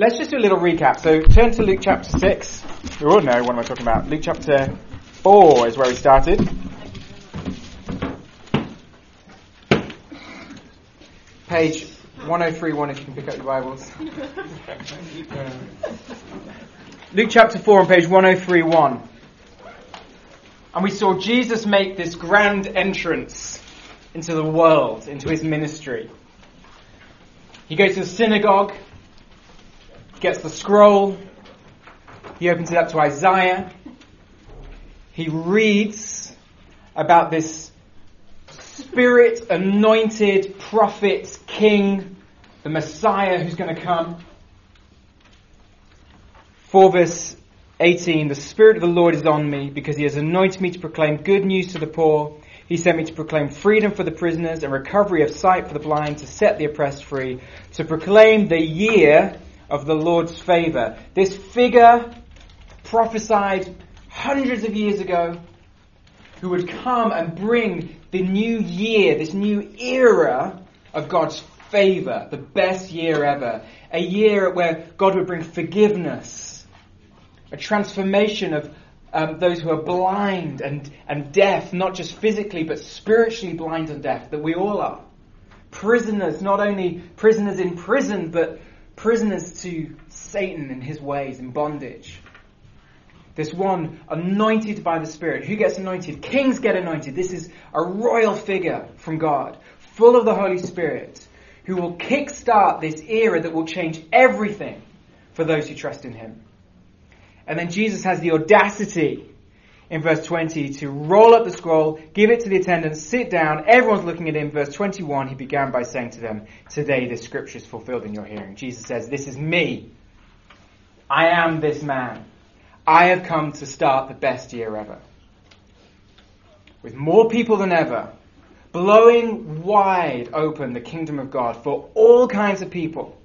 Let's just do a little recap. So turn to Luke chapter 6. You all know what am I talking about. Luke chapter 4 is where we started. Page 1031 if you can pick up your Bibles. Luke chapter 4 on page 1031. And we saw Jesus make this grand entrance into the world, into his ministry. He goes to the synagogue, gets the scroll, he opens it up to Isaiah, he reads about this spirit-anointed prophet, king, the Messiah who's going to come. 4 verse 18, the Spirit of the Lord is on me because he has anointed me to proclaim good news to the poor. He sent me to proclaim freedom for the prisoners and recovery of sight for the blind, to set the oppressed free, to proclaim the year of the Lord's favor. This figure prophesied hundreds of years ago who would come and bring the new year, this new era of God's favor, the best year ever. A year where God would bring forgiveness, a transformation of those who are blind and deaf, not just physically, but spiritually blind and deaf, that we all are. Prisoners, not only prisoners in prison, but prisoners to Satan and his ways and bondage. This one anointed by the Spirit. Who gets anointed? Kings get anointed. This is a royal figure from God, full of the Holy Spirit, who will kickstart this era that will change everything for those who trust in him. And then Jesus has the audacity in verse 20 to roll up the scroll, give it to the attendants, sit down. Everyone's looking at him. Verse 21, he began by saying to them, "Today this scripture is fulfilled in your hearing." Jesus says, "This is me. I am this man. I have come to start the best year ever." With more people than ever, blowing wide open the kingdom of God for all kinds of people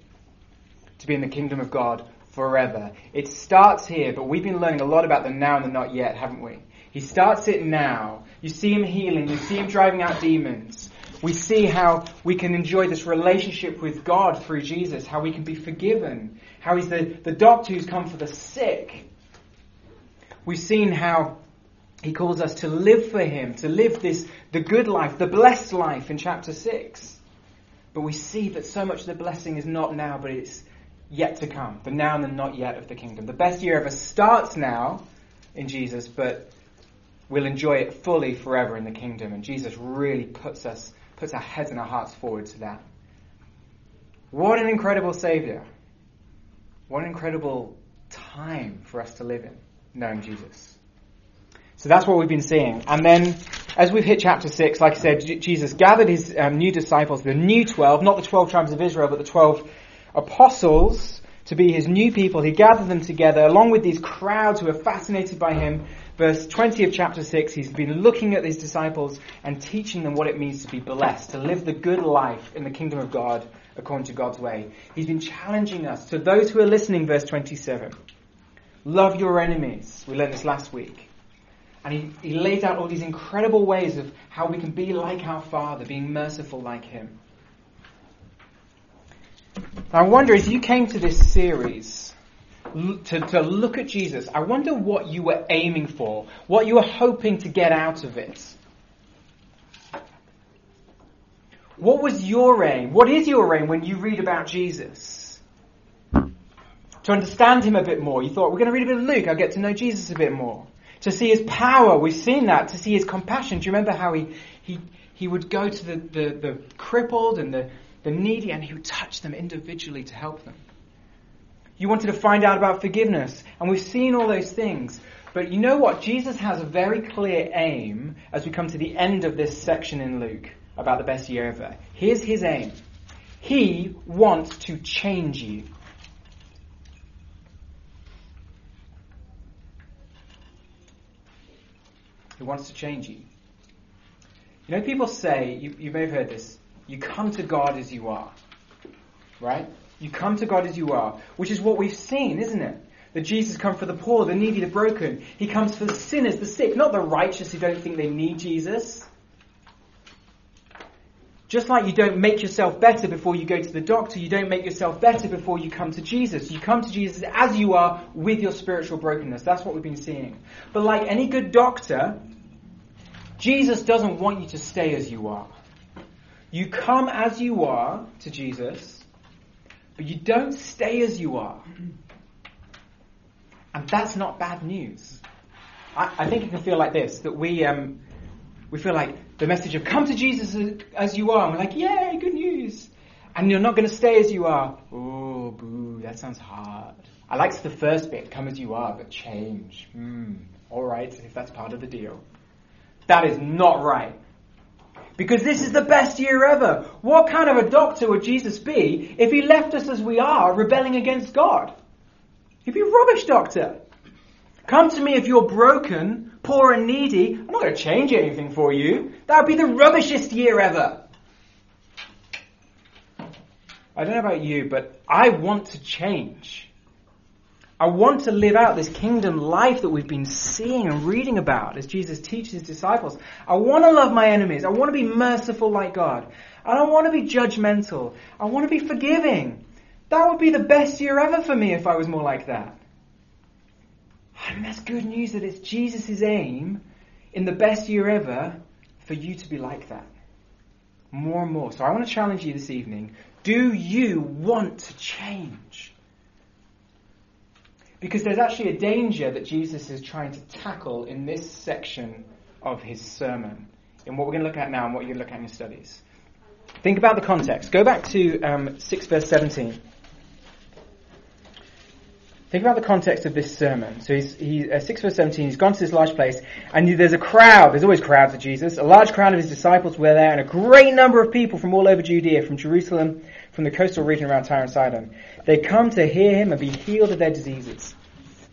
to be in the kingdom of God forever. It starts here, but we've been learning a lot about the now and the not yet, haven't we? He starts it now. You see him healing. You see him driving out demons. We see how we can enjoy this relationship with God through Jesus, how we can be forgiven, how he's the doctor who's come for the sick. We've seen how he calls us to live for him, to live the good life, the blessed life in chapter 6. But we see that so much of the blessing is not now, but it's yet to come, the now and the not yet of the kingdom. The best year ever starts now in Jesus, but we'll enjoy it fully forever in the kingdom. And Jesus really puts our heads and our hearts forward to that. What an incredible Savior. What an incredible time for us to live in, knowing Jesus. So that's what we've been seeing. And then as we've hit chapter 6, like I said, Jesus gathered his new disciples, the new 12, not the 12 tribes of Israel, but the 12 apostles, to be his new people. He gathered them together along with these crowds who are fascinated by him. Verse 20 of chapter 6, he's been looking at these disciples and teaching them what it means to be blessed, to live the good life in the kingdom of God according to God's way. He's been challenging us. To those who are listening, verse 27, love your enemies. We learned this last week. And he laid out all these incredible ways of how we can be like our Father, being merciful like him. I wonder, as you came to this series to look at Jesus, I wonder what you were aiming for, what you were hoping to get out of it. What was your aim? What is your aim when you read about Jesus? To understand him a bit more. You thought, we're going to read a bit of Luke, I'll get to know Jesus a bit more. To see his power, we've seen that. To see his compassion. Do you remember how he would go to the crippled and the needy, and he would touch them individually to help them. You wanted to find out about forgiveness, and we've seen all those things. But you know what? Jesus has a very clear aim as we come to the end of this section in Luke about the best year ever. Here's his aim. He wants to change you. He wants to change you. You know, people say, you may have heard this, you come to God as you are, right? You come to God as you are, which is what we've seen, isn't it? That Jesus comes for the poor, the needy, the broken. He comes for the sinners, the sick, not the righteous who don't think they need Jesus. Just like you don't make yourself better before you go to the doctor, you don't make yourself better before you come to Jesus. You come to Jesus as you are with your spiritual brokenness. That's what we've been seeing. But like any good doctor, Jesus doesn't want you to stay as you are. You come as you are to Jesus, but you don't stay as you are. And that's not bad news. I think it can feel like this, that we feel like the message of come to Jesus as you are, and we're like, yay, good news. And you're not going to stay as you are. Oh, boo, that sounds hard. I liked the first bit, come as you are, but change. All right, if that's part of the deal. That is not right. Because this is the best year ever. What kind of a doctor would Jesus be if he left us as we are, rebelling against God? He'd be a rubbish doctor. Come to me if you're broken, poor and needy. I'm not going to change anything for you. That would be the rubbishest year ever. I don't know about you, but I want to change. I want to live out this kingdom life that we've been seeing and reading about as Jesus teaches his disciples. I want to love my enemies. I want to be merciful like God. I don't want to be judgmental. I want to be forgiving. That would be the best year ever for me if I was more like that. And that's good news that it's Jesus' aim in the best year ever for you to be like that. More and more. So I want to challenge you this evening. Do you want to change? Because there's actually a danger that Jesus is trying to tackle in this section of his sermon, in what we're going to look at now and what you're going to look at in your studies. Think about the context. Go back to 6 verse 17. Think about the context of this sermon. So he's 6 verse 17, he's gone to this large place, and there's a crowd. There's always crowds at Jesus. A large crowd of his disciples were there, and a great number of people from all over Judea, from Jerusalem, from the coastal region around Tyre and Sidon. They come to hear him and be healed of their diseases.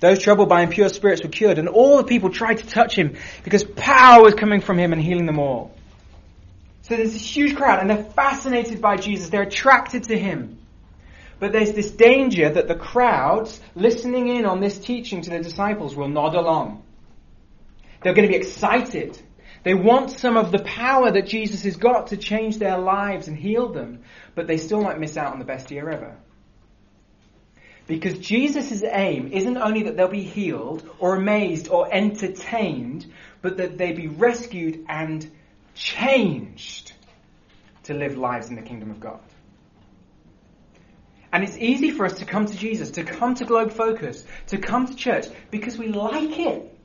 Those troubled by impure spirits were cured, and all the people tried to touch him because power was coming from him and healing them all. So there's this huge crowd, and they're fascinated by Jesus. They're attracted to him. But there's this danger that the crowds listening in on this teaching to their disciples will nod along. They're going to be excited. They want some of the power that Jesus has got to change their lives and heal them, but they still might miss out on the best year ever. Because Jesus' aim isn't only that they'll be healed or amazed or entertained, but that they be rescued and changed to live lives in the kingdom of God. And it's easy for us to come to Jesus, to come to Globe Focus, to come to church, because we like it.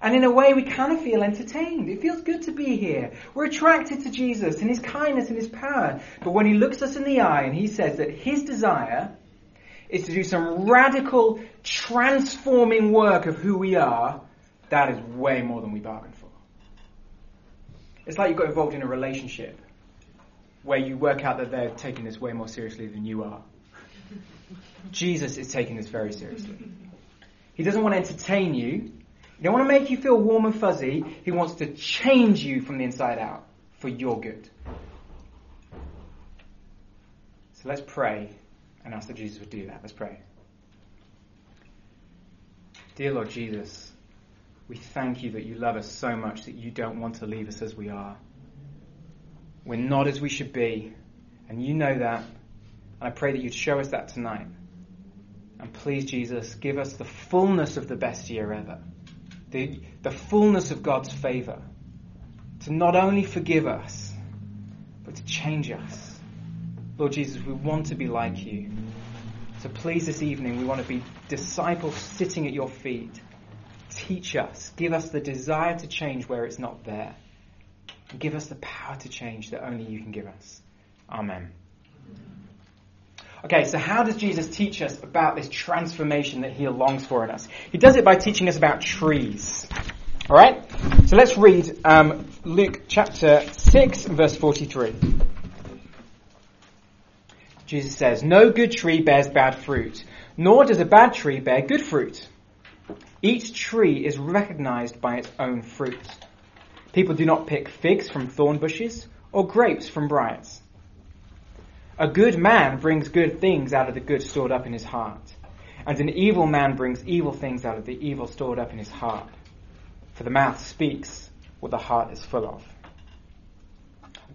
And in a way, we kind of feel entertained. It feels good to be here. We're attracted to Jesus and his kindness and his power. But when he looks us in the eye and he says that his desire is to do some radical, transforming work of who we are, that is way more than we bargained for. It's like you got involved in a relationship where you work out that they're taking this way more seriously than you are. Jesus is taking this very seriously. He doesn't want to entertain you. He don't want to make you feel warm and fuzzy. He wants to change you from the inside out for your good. So let's pray and ask that Jesus would do that. Let's pray. Dear Lord Jesus, we thank you that you love us so much that you don't want to leave us as we are. We're not as we should be, and you know that. And I pray that you'd show us that tonight. And please, Jesus, give us the fullness of the best year ever. The fullness of God's favor to not only forgive us, but to change us. Lord Jesus, we want to be like you. So please this evening, we want to be disciples sitting at your feet. Teach us, give us the desire to change where it's not there. And give us the power to change that only you can give us. Amen. Okay, so how does Jesus teach us about this transformation that he longs for in us? He does it by teaching us about trees. All right? So let's read Luke chapter 6, verse 43. Jesus says, "No good tree bears bad fruit, nor does a bad tree bear good fruit. Each tree is recognized by its own fruit. People do not pick figs from thorn bushes or grapes from briars. A good man brings good things out of the good stored up in his heart, and an evil man brings evil things out of the evil stored up in his heart. For the mouth speaks what the heart is full of."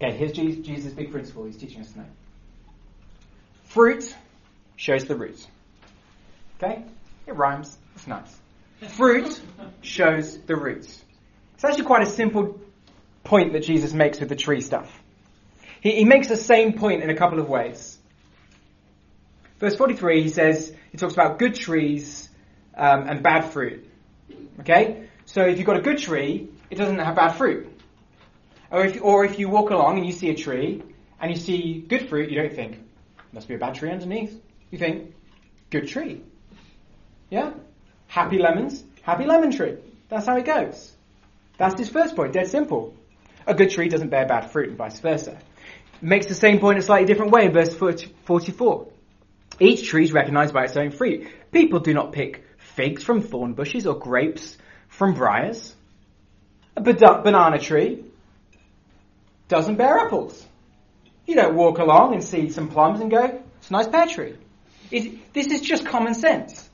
Okay, here's Jesus' big principle he's teaching us tonight. Fruit shows the root. Okay? It rhymes. It's nice. Fruit shows the roots. It's actually quite a simple point that Jesus makes with the tree stuff. He makes the same point in a couple of ways. Verse 43, he talks about good trees and bad fruit. Okay? So if you've got a good tree, it doesn't have bad fruit. Or if you walk along and you see a tree and you see good fruit, you don't think, must be a bad tree underneath. You think, good tree. Yeah? Happy lemons, happy lemon tree. That's how it goes. That's his first point, dead simple. A good tree doesn't bear bad fruit and vice versa. It makes the same point a slightly different way in verse 44. Each tree is recognized by its own fruit. People do not pick figs from thorn bushes or grapes from briars. A banana tree doesn't bear apples. You don't walk along and see some plums and go, it's a nice pear tree. This is just common sense.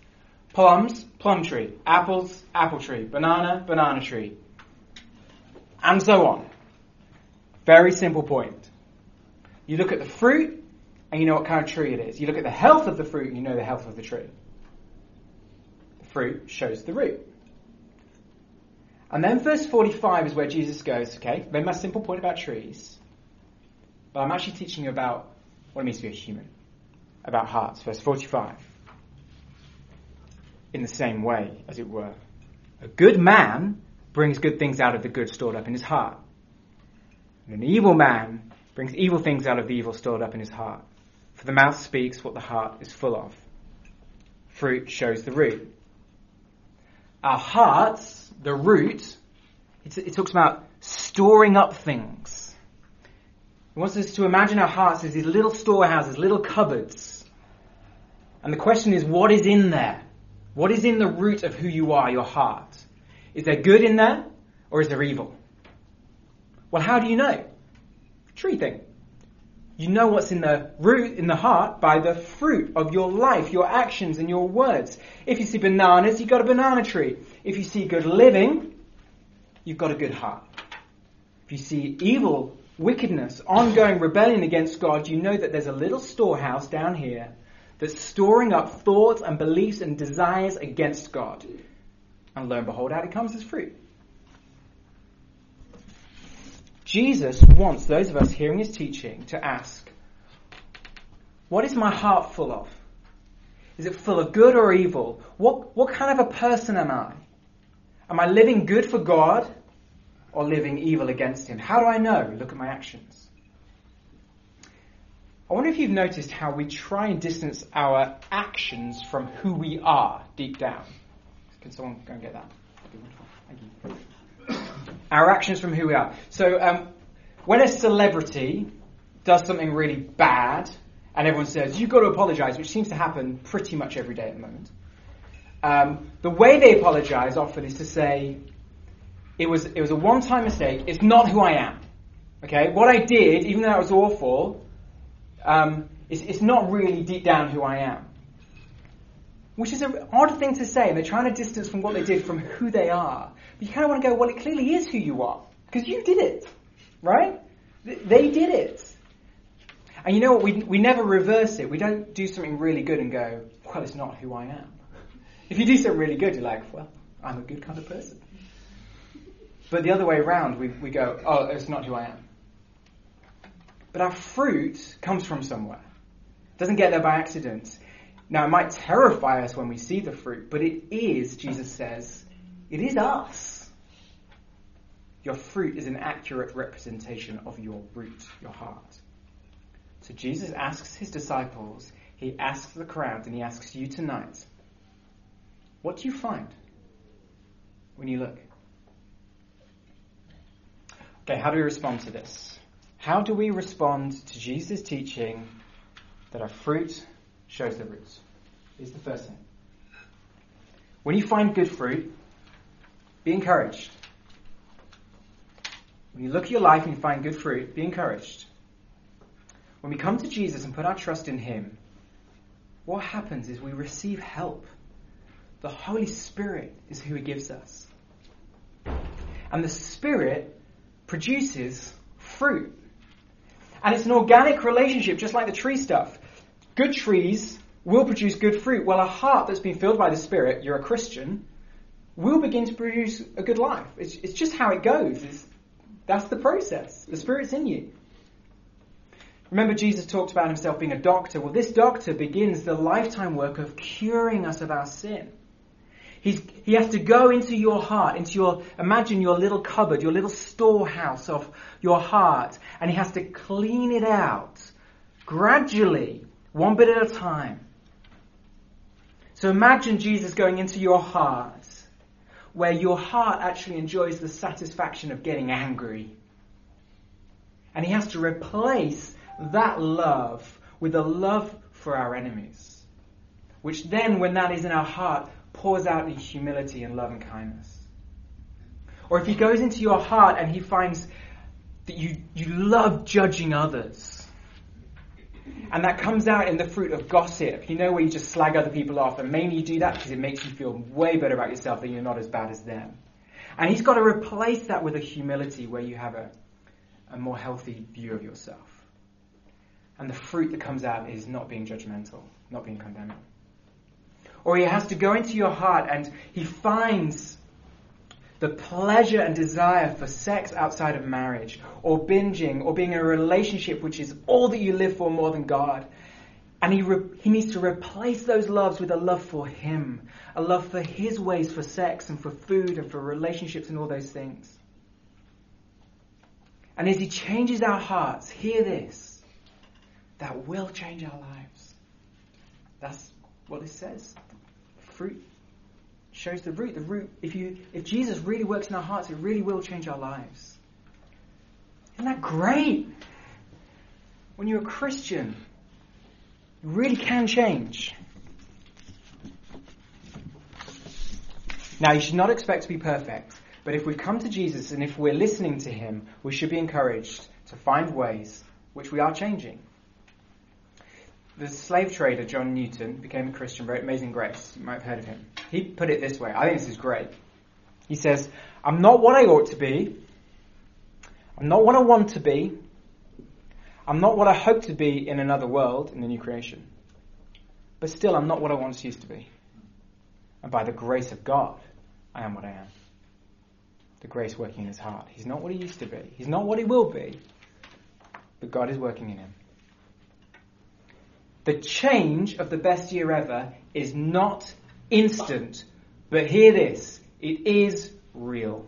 Plums, plum tree. Apples, apple tree. Banana, banana tree. And so on. Very simple point. You look at the fruit and you know what kind of tree it is. You look at the health of the fruit and you know the health of the tree. The fruit shows the root. And then verse 45 is where Jesus goes, okay, made my simple point about trees, but I'm actually teaching you about what it means to be a human, about hearts. Verse 45. In the same way, as it were. A good man brings good things out of the good stored up in his heart. And an evil man brings evil things out of the evil stored up in his heart. For the mouth speaks what the heart is full of. Fruit shows the root. Our hearts, the root, it talks about storing up things. It wants us to imagine our hearts as these little storehouses, little cupboards. And the question is, what is in there? What is in the root of who you are, your heart? Is there good in there, or is there evil? Well, how do you know? Tree thing. You know what's in the root, in the heart, by the fruit of your life, your actions and your words. If you see bananas, you've got a banana tree. If you see good living, you've got a good heart. If you see evil, wickedness, ongoing rebellion against God, you know that there's a little storehouse down here that's storing up thoughts and beliefs and desires against God. And lo and behold, out it comes as fruit. Jesus wants those of us hearing his teaching to ask, what is my heart full of? Is it full of good or evil? What kind of a person am I? Am I living good for God or living evil against him? How do I know? Look at my actions. I wonder if you've noticed how we try and distance our actions from who we are deep down. Can someone go and get that? That'd be wonderful. Thank you. Our actions from who we are. So when a celebrity does something really bad and everyone says, you've got to apologise, which seems to happen pretty much every day at the moment, the way they apologise often is to say, it was a one-time mistake, it's not who I am. Okay, what I did, even though it was awful, it's not really deep down who I am. Which is an odd thing to say, and they're trying to distance from what they did from who they are. But you kind of want to go, well, it clearly is who you are, because you did it, right? They did it. And you know what, we never reverse it. We don't do something really good and go, well, it's not who I am. If you do something really good, you're like, well, I'm a good kind of person. But the other way around, we go, oh, it's not who I am. But our fruit comes from somewhere. It doesn't get there by accident. Now, it might terrify us when we see the fruit, but it is, Jesus says, it is us. Your fruit is an accurate representation of your root, your heart. So Jesus asks his disciples, he asks the crowd, and he asks you tonight, what do you find when you look? Okay, how do we respond to this? How do we respond to Jesus' teaching that our fruit shows the roots? Here's the first thing. When you find good fruit, be encouraged. When you look at your life and you find good fruit, be encouraged. When we come to Jesus and put our trust in him, what happens is we receive help. The Holy Spirit is who he gives us. And the Spirit produces fruit. And it's an organic relationship, just like the tree stuff. Good trees will produce good fruit. Well, a heart that's been filled by the Spirit, you're a Christian, will begin to produce a good life. It's just how it goes. That's the process. The Spirit's in you. Remember, Jesus talked about himself being a doctor. Well, this doctor begins the lifetime work of curing us of our sin. He has to go into your heart, imagine your little cupboard, your little storehouse of your heart, and he has to clean it out gradually, one bit at a time. So imagine Jesus going into your heart, where your heart actually enjoys the satisfaction of getting angry. And he has to replace that love with a love for our enemies, which then, when that is in our heart, pours out in humility and love and kindness. Or if he goes into your heart and he finds that you love judging others, and that comes out in the fruit of gossip, where you just slag other people off, and mainly you do that because it makes you feel way better about yourself that you're not as bad as them. And he's got to replace that with a humility where you have a more healthy view of yourself. And the fruit that comes out is not being judgmental, not being condemning. Or he has to go into your heart and he finds the pleasure and desire for sex outside of marriage, or binging, or being in a relationship which is all that you live for more than God. And he needs to replace those loves with a love for him, a love for his ways for sex and for food and for relationships and all those things. And as he changes our hearts, hear this, that will change our lives. That's what it says. Fruit shows the root. The root. If Jesus really works in our hearts, it really will change our lives. Isn't that great? When you're a Christian, you really can change. Now, you should not expect to be perfect, but if we come to Jesus and if we're listening to him, we should be encouraged to find ways which we are changing. The slave trader John Newton became a Christian, wrote Amazing Grace. You might have heard of him. He put it this way. I think this is great. He says, "I'm not what I ought to be. I'm not what I want to be. I'm not what I hope to be in another world, in the new creation. But still, I'm not what I once used to be. And by the grace of God, I am what I am." The grace working in his heart. He's not what he used to be. He's not what he will be. But God is working in him. The change of the best year ever is not instant, but hear this, it is real.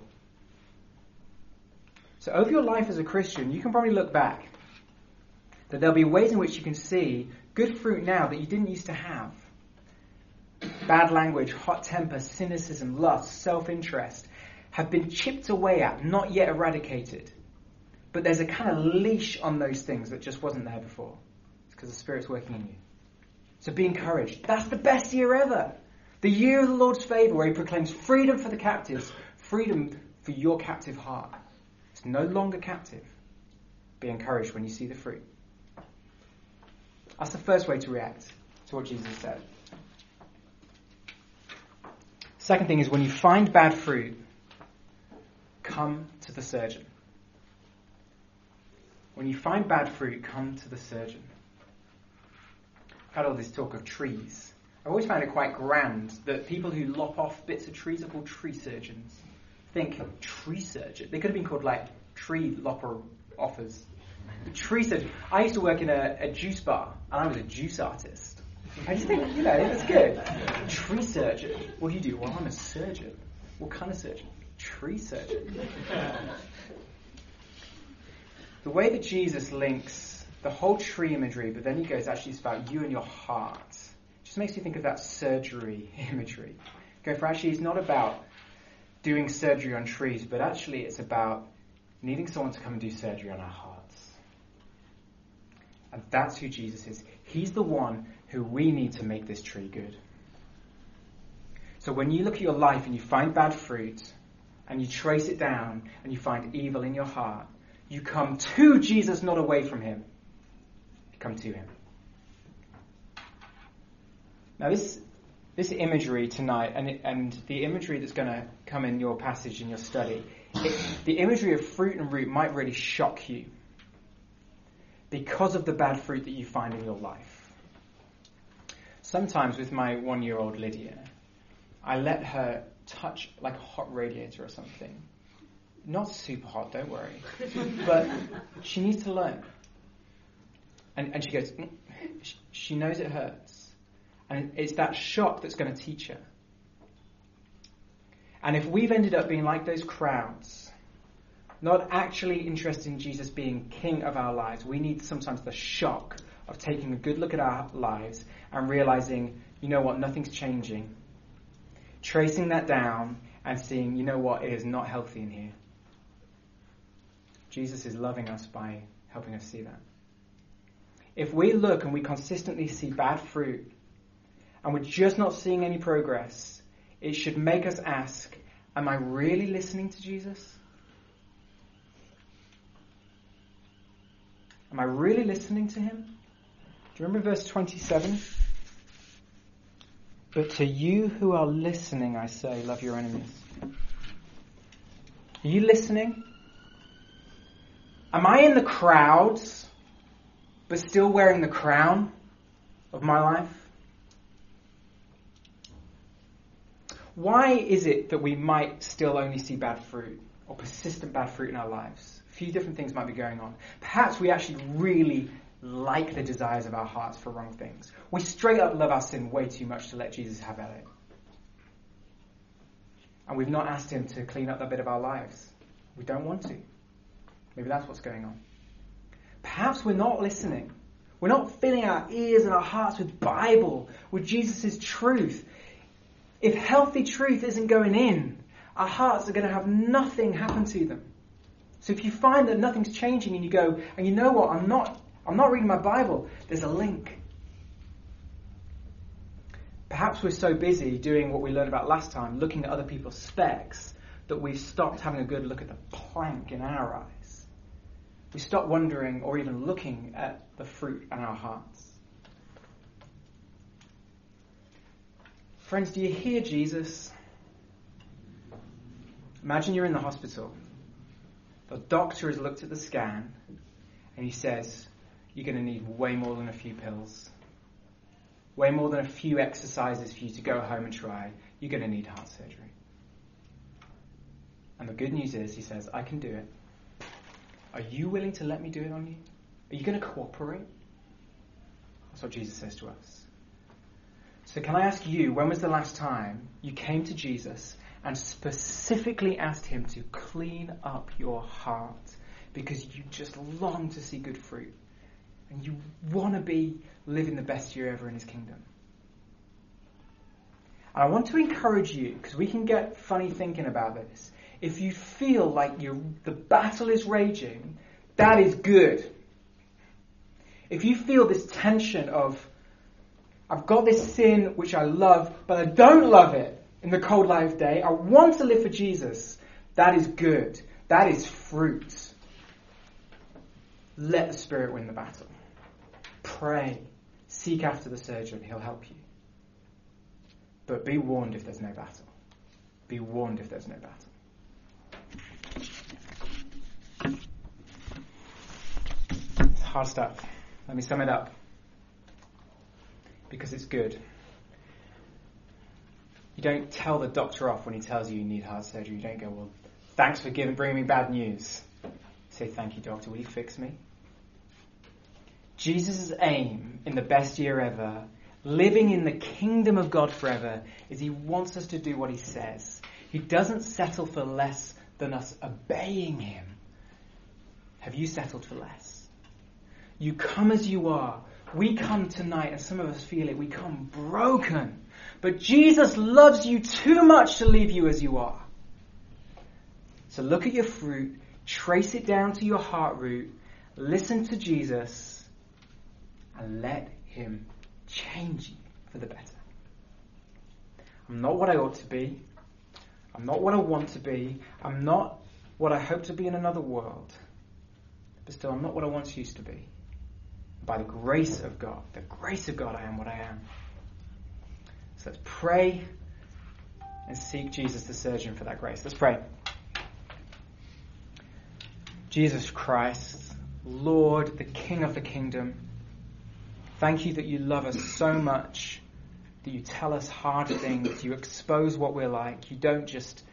So over your life as a Christian, you can probably look back that there'll be ways in which you can see good fruit now that you didn't used to have. Bad language, hot temper, cynicism, lust, self-interest have been chipped away at, not yet eradicated. But there's a kind of leash on those things that just wasn't there before. Because the Spirit's working in you. So be encouraged. That's the best year ever. The year of the Lord's favour, where he proclaims freedom for the captives, freedom for your captive heart. It's no longer captive. Be encouraged when you see the fruit. That's the first way to react to what Jesus said. Second thing is, when you find bad fruit, come to the surgeon. When you find bad fruit, come to the surgeon. Had all this talk of trees. I've always found it quite grand that people who lop off bits of trees are called tree surgeons. Think tree surgeon. They could have been called like tree lopper offers. But tree surgeon. I used to work in a juice bar and I was a juice artist. I just think, it's good. Tree surgeon. What do you do? Well, I'm a surgeon. What kind of surgeon? Tree surgeon. The way that Jesus links the whole tree imagery, but then he goes, actually, it's about you and your heart. It just makes you think of that surgery imagery. Go for actually, it's not about doing surgery on trees, but actually it's about needing someone to come and do surgery on our hearts. And that's who Jesus is. He's the one who we need to make this tree good. So when you look at your life and you find bad fruit, and you trace it down, and you find evil in your heart, you come to Jesus, not away from him. Come to him. Now this imagery tonight and the imagery that's going to come in your passage in your study, the imagery of fruit and root might really shock you. because of the bad fruit that you find in your life. Sometimes with my one-year-old Lydia, I let her touch like a hot radiator or something. Not super hot, don't worry. But she needs to learn. And she goes, she knows it hurts. And it's that shock that's going to teach her. And if we've ended up being like those crowds, not actually interested in Jesus being king of our lives, we need sometimes the shock of taking a good look at our lives and realizing, you know what, nothing's changing. Tracing that down and seeing, you know what, it is not healthy in here. Jesus is loving us by helping us see that. If we look and we consistently see bad fruit and we're just not seeing any progress, it should make us ask, am I really listening to Jesus? Am I really listening to him? Do you remember verse 27? But to you who are listening, I say, love your enemies. Are you listening? Am I in the crowds, but still wearing the crown of my life? Why is it that we might still only see bad fruit or persistent bad fruit in our lives? A few different things might be going on. Perhaps we actually really like the desires of our hearts for wrong things. We straight up love our sin way too much to let Jesus have at it. And we've not asked him to clean up that bit of our lives. We don't want to. Maybe that's what's going on. Perhaps we're not listening. We're not filling our ears and our hearts with Bible, with Jesus' truth. If healthy truth isn't going in, our hearts are going to have nothing happen to them. So if you find that nothing's changing and you go, and you know what, I'm not reading my Bible. There's a link. Perhaps we're so busy doing what we learned about last time, looking at other people's specs, that we've stopped having a good look at the plank in our eyes. We stop wondering or even looking at the fruit in our hearts. Friends, do you hear Jesus? Imagine you're in the hospital. The doctor has looked at the scan and he says, you're going to need way more than a few pills, way more than a few exercises for you to go home and try. You're going to need heart surgery. And the good news is, he says, I can do it. Are you willing to let me do it on you? Are you going to cooperate? That's what Jesus says to us. So can I ask you, when was the last time you came to Jesus and specifically asked him to clean up your heart because you just long to see good fruit? And you want to be living the best year ever in his kingdom. And I want to encourage you, because we can get funny thinking about this. If you feel like the battle is raging, that is good. If you feel this tension of, I've got this sin which I love, but I don't love it in the cold light of day. I want to live for Jesus. That is good. That is fruit. Let the Spirit win the battle. Pray. Seek after the surgeon. He'll help you. But be warned if there's no battle. Be warned if there's no battle. It's hard stuff. Let me sum it up. Because it's good. You don't tell the doctor off when he tells you you need heart surgery. You don't go, well, thanks for bringing me bad news. Say, thank you, doctor. Will you fix me? Jesus' aim in the best year ever, living in the kingdom of God forever, is he wants us to do what he says. He doesn't settle for less than us obeying him. Have you settled for less? You come as you are. We come tonight, and some of us feel it. We come broken. But Jesus loves you too much to leave you as you are. So look at your fruit. Trace it down to your heart root. Listen to Jesus and let him change you for the better. I'm not what I ought to be. I'm not what I want to be. I'm not what I hope to be in another world. But still, I'm not what I once used to be. By the grace of God, I am what I am. So let's pray and seek Jesus the surgeon for that grace. Let's pray. Jesus Christ, Lord, the King of the kingdom. Thank you that you love us so much, that you tell us hard things, you expose what we're like, you don't just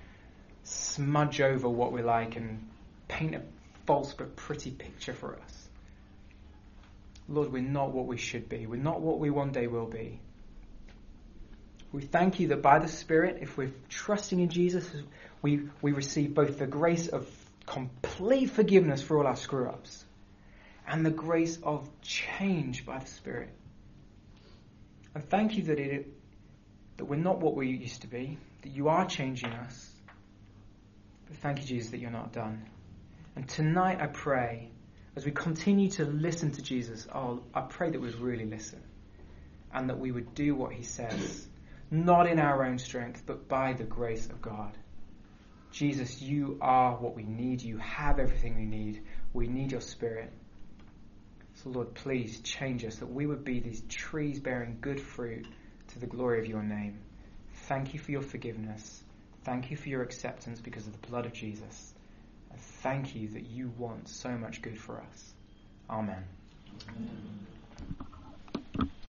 smudge over what we're like and paint a false but pretty picture for us. Lord, we're not what we should be. We're not what we one day will be. We thank you that by the Spirit, if we're trusting in Jesus, we receive both the grace of complete forgiveness for all our screw-ups and the grace of change by the Spirit. And thank you that we're not what we used to be, that you are changing us. But thank you, Jesus, that you're not done. And tonight I pray, as we continue to listen to Jesus, I pray that we really listen and that we would do what he says, not in our own strength, but by the grace of God. Jesus, you are what we need. You have everything we need. We need your Spirit. So, Lord, please change us, that we would be these trees bearing good fruit to the glory of your name. Thank you for your forgiveness. Thank you for your acceptance because of the blood of Jesus. And thank you that you want so much good for us. Amen. Amen.